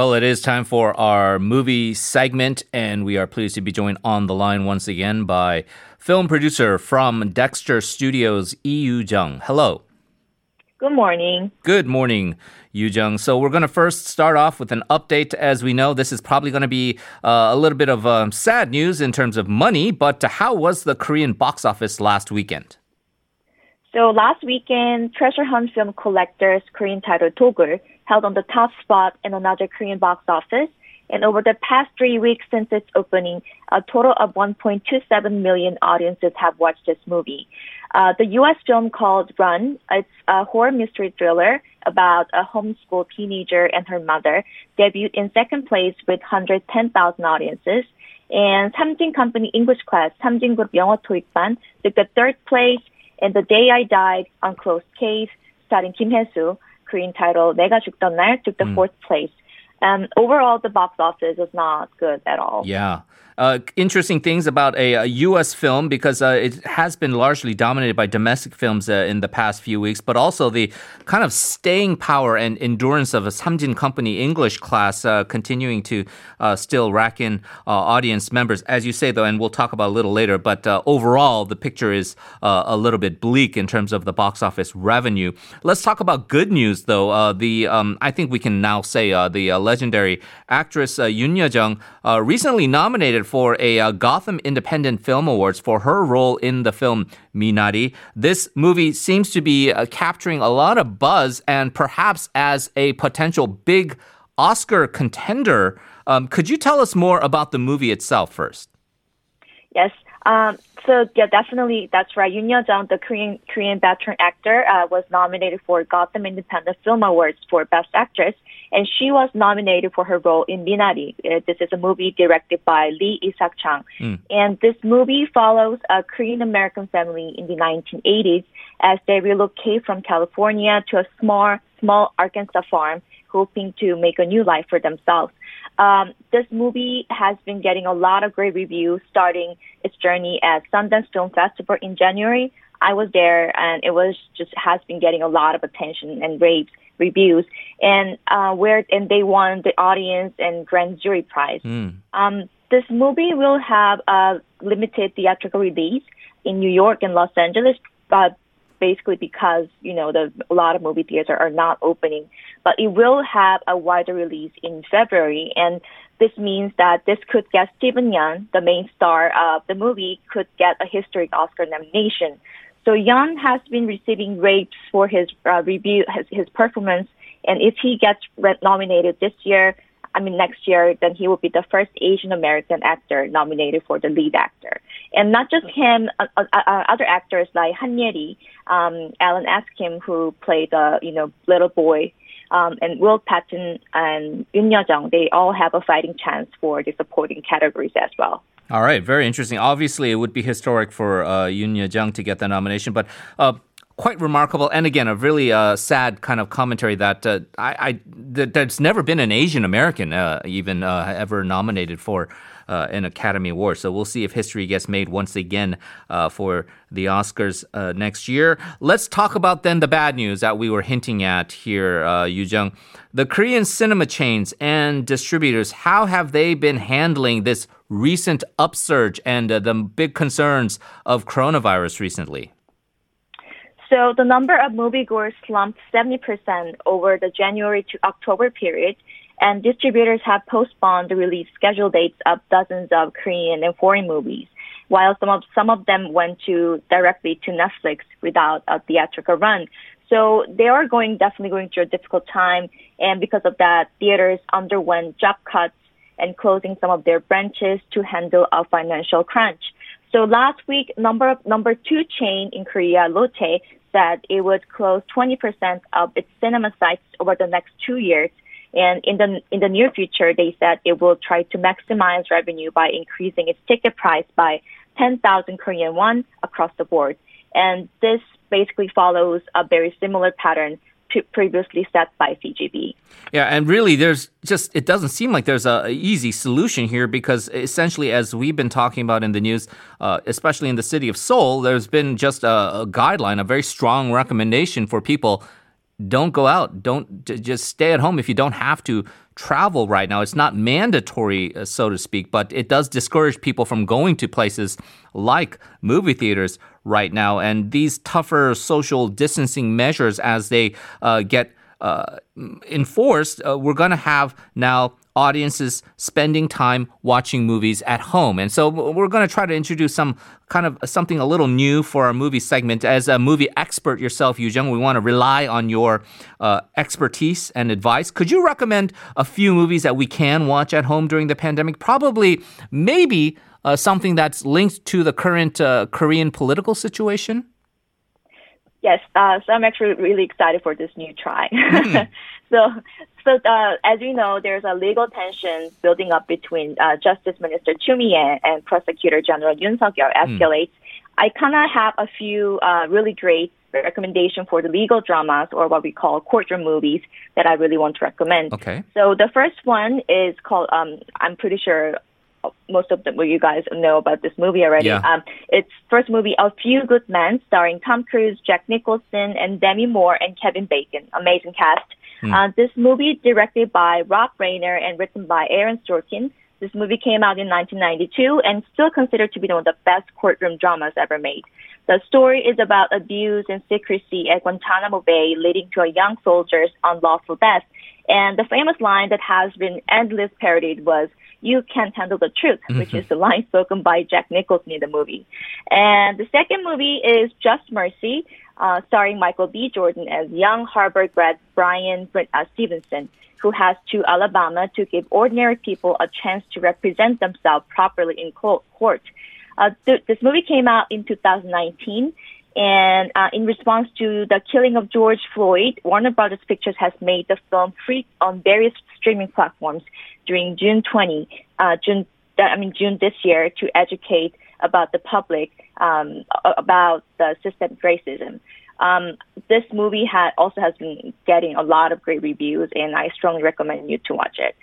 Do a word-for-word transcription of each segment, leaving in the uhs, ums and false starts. Well, it is time for our movie segment, and we are pleased to be joined on the line once again by film producer from Dexter Studios, Lee Yoojung. Hello. Good morning. Good morning, Yoojung. So we're going to first start off with an update. As we know, this is probably going to be uh, a little bit of um, sad news in terms of money, but how was the Korean box office last weekend? So last weekend, treasure hunt film Collector's Korean title Togul held on the top spot in another Korean box office. And over the past three weeks since its opening, a total of one point two seven million audiences have watched this movie. Uh, the U S film called Run, it's a horror mystery thriller about a homeschool teenager and her mother, debuted in second place with one hundred ten thousand audiences. And Samjin Company English class, Samjin Group Youngho Toikban, took the third place. And The Day I Died, Unclosed Case, starring Kim Hye-soo, Korean title 내가 죽던 날, took the mm. fourth place. Um, overall, the box office is not good at all. Yeah. Uh, interesting things about a, a U S film, because uh, it has been largely dominated by domestic films uh, in the past few weeks, but also the kind of staying power and endurance of a Samjin Company English class uh, continuing to uh, still rack in uh, audience members. As you say, though, and we'll talk about a little later, but uh, overall, the picture is uh, a little bit bleak in terms of the box office revenue. Let's talk about good news, though. Uh, the um, I think we can now say uh, the uh, legendary actress uh, Youn Yuh-jung uh, recently nominated for a uh, Gotham Independent Film Awards for her role in the film Minari. This movie seems to be uh, capturing a lot of buzz and perhaps as a potential big Oscar contender. Um, could you tell us more about the movie itself first? Yes. Um, so, yeah, definitely, that's right. Youn Yuh-jung, the Korean Korean veteran actor, uh, was nominated for Gotham Independent Film Awards for Best Actress, and she was nominated for her role in Minari. Uh, this is a movie directed by Lee Isak-chang. Mm. And this movie follows a Korean-American family in the nineteen eighties as they relocate from California to a small, small Arkansas farm, hoping to make a new life for themselves. Um, this movie has been getting a lot of great reviews, starting its journey at Sundance Film Festival in January. I was there, and it was just has been getting a lot of attention and rave reviews, and uh, where and they won the audience and grand jury prize. Mm. Um, this movie will have a limited theatrical release in New York and Los Angeles, but basically because, you know, the, a lot of movie theaters are not opening. But it will have a wider release in February, and this means that this could get Steven Yeun, the main star of the movie, could get a historic Oscar nomination. So Yeun has been receiving raves for his uh, review, his, his performance, and if he gets nominated this year, I mean next year, then he will be the first Asian American actor nominated for the lead actor. And not just him, uh, uh, uh, other actors like Han Ye-ri, um, Alan Askin, who played the you know little boy, um, and Will Patton and Youn Yuh-jung, they all have a fighting chance for the supporting categories as well. All right, very interesting. Obviously, it would be historic for uh, Youn Yuh-jung to get the nomination, but uh, quite remarkable. And again, a really uh, sad kind of commentary that uh, I, I th- there's never been an Asian American uh, even uh, ever nominated for uh, an Academy Award. So we'll see if history gets made once again uh, for the Oscars uh, next year. Let's talk about then the bad news that we were hinting at here, uh, Yoojung. The Korean cinema chains and distributors, how have they been handling this recent upsurge and uh, the big concerns of coronavirus recently? So the number of moviegoers slumped seventy percent over the January to October period, and distributors have postponed the release schedule dates of dozens of Korean and foreign movies, while some of some of them went to directly to Netflix without a theatrical run. So they are going definitely going through a difficult time, and because of that, theaters underwent job cuts and closing some of their branches to handle a financial crunch. So last week, number number two chain in Korea, Lotte, said it would close twenty percent of its cinema sites over the next two years. And in the in the near future, they said it will try to maximize revenue by increasing its ticket price by ten thousand Korean won across the board. And this basically follows a very similar pattern previously set by C G V. Yeah, and really there's just, it doesn't seem like there's a easy solution here, because essentially, as we've been talking about in the news, uh, especially in the city of Seoul, there's been just a, a guideline, a very strong recommendation for people, don't go out, don't just stay at home if you don't have to, travel right now. It's not mandatory, uh, so to speak, but it does discourage people from going to places like movie theaters right now. And these tougher social distancing measures, as they uh, get uh, enforced, uh, we're going to have now audiences spending time watching movies at home. And so we're going to try to introduce some kind of something a little new for our movie segment. As a movie expert yourself, Yoojung, we want to rely on your uh, expertise and advice. Could you recommend a few movies that we can watch at home during the pandemic? Probably, maybe uh, something that's linked to the current uh, Korean political situation? Yes, uh, so I'm actually really excited for this new try. Mm. so, so uh, as you know, there's a legal tension building up between uh, Justice Minister Chumye and Prosecutor General Yoon Seok-yeol escalates. Mm. I kind of have a few uh, really great recommendations for the legal dramas, or what we call courtroom movies, that I really want to recommend. Okay. So the first one is called, um, I'm pretty sure most of them, well, you guys know about this movie already. Yeah. Um, it's first movie, A Few Good Men, starring Tom Cruise, Jack Nicholson, and Demi Moore and Kevin Bacon. Amazing cast. Mm. Uh, this movie, directed by Rob Reiner and written by Aaron Sorkin. This movie came out in nineteen ninety-two and still considered to be one of the best courtroom dramas ever made. The story is about abuse and secrecy at Guantanamo Bay, leading to a young soldier's unlawful death. And the famous line that has been endless parodied was, "You can't handle the truth," mm-hmm. which is the line spoken by Jack Nicholson in the movie. And the second movie is Just Mercy, uh, starring Michael B. Jordan as young Harvard grad Brian uh, Stevenson, who has to Alabama to give ordinary people a chance to represent themselves properly in court. Uh, th- this movie came out in two thousand nineteen, and uh, in response to the killing of George Floyd, Warner Brothers Pictures has made the film free on various streaming platforms during June twentieth, uh, June, I mean June this year, to educate about the public um, about the systemic racism. Um, this movie had also has been getting a lot of great reviews, and I strongly recommend you to watch it.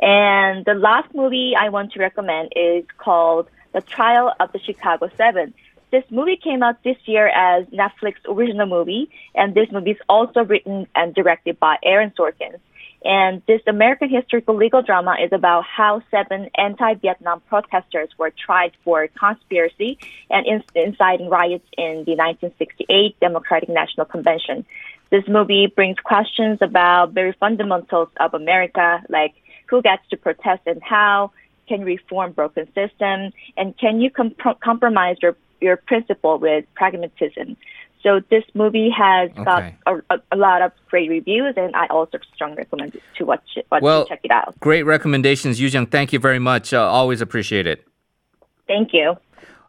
And the last movie I want to recommend is called The Trial of the Chicago Seven. This movie came out this year as Netflix original movie, and this movie is also written and directed by Aaron Sorkin. And this American historical legal drama is about how seven anti-Vietnam protesters were tried for conspiracy and in- inciting riots in the nineteen sixty-eight Democratic National Convention. This movie brings questions about very fundamentals of America, like who gets to protest and how, can you reform broken systems, and can you comp- compromise your, your principle with pragmatism? So this movie has got okay. a, a lot of great reviews, and I also strongly recommend it to watch it, watch well, it check it out. Great recommendations, Yoojung. Thank you very much. Uh, always appreciate it. Thank you.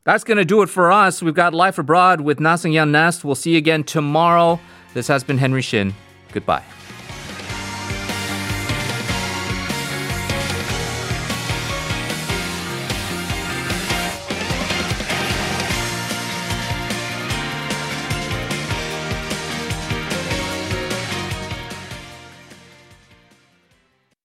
That's going to do it for us. We've got Life Abroad with Na Seung-yeon Nast. We'll see you again tomorrow. This has been Henry Shin. Goodbye.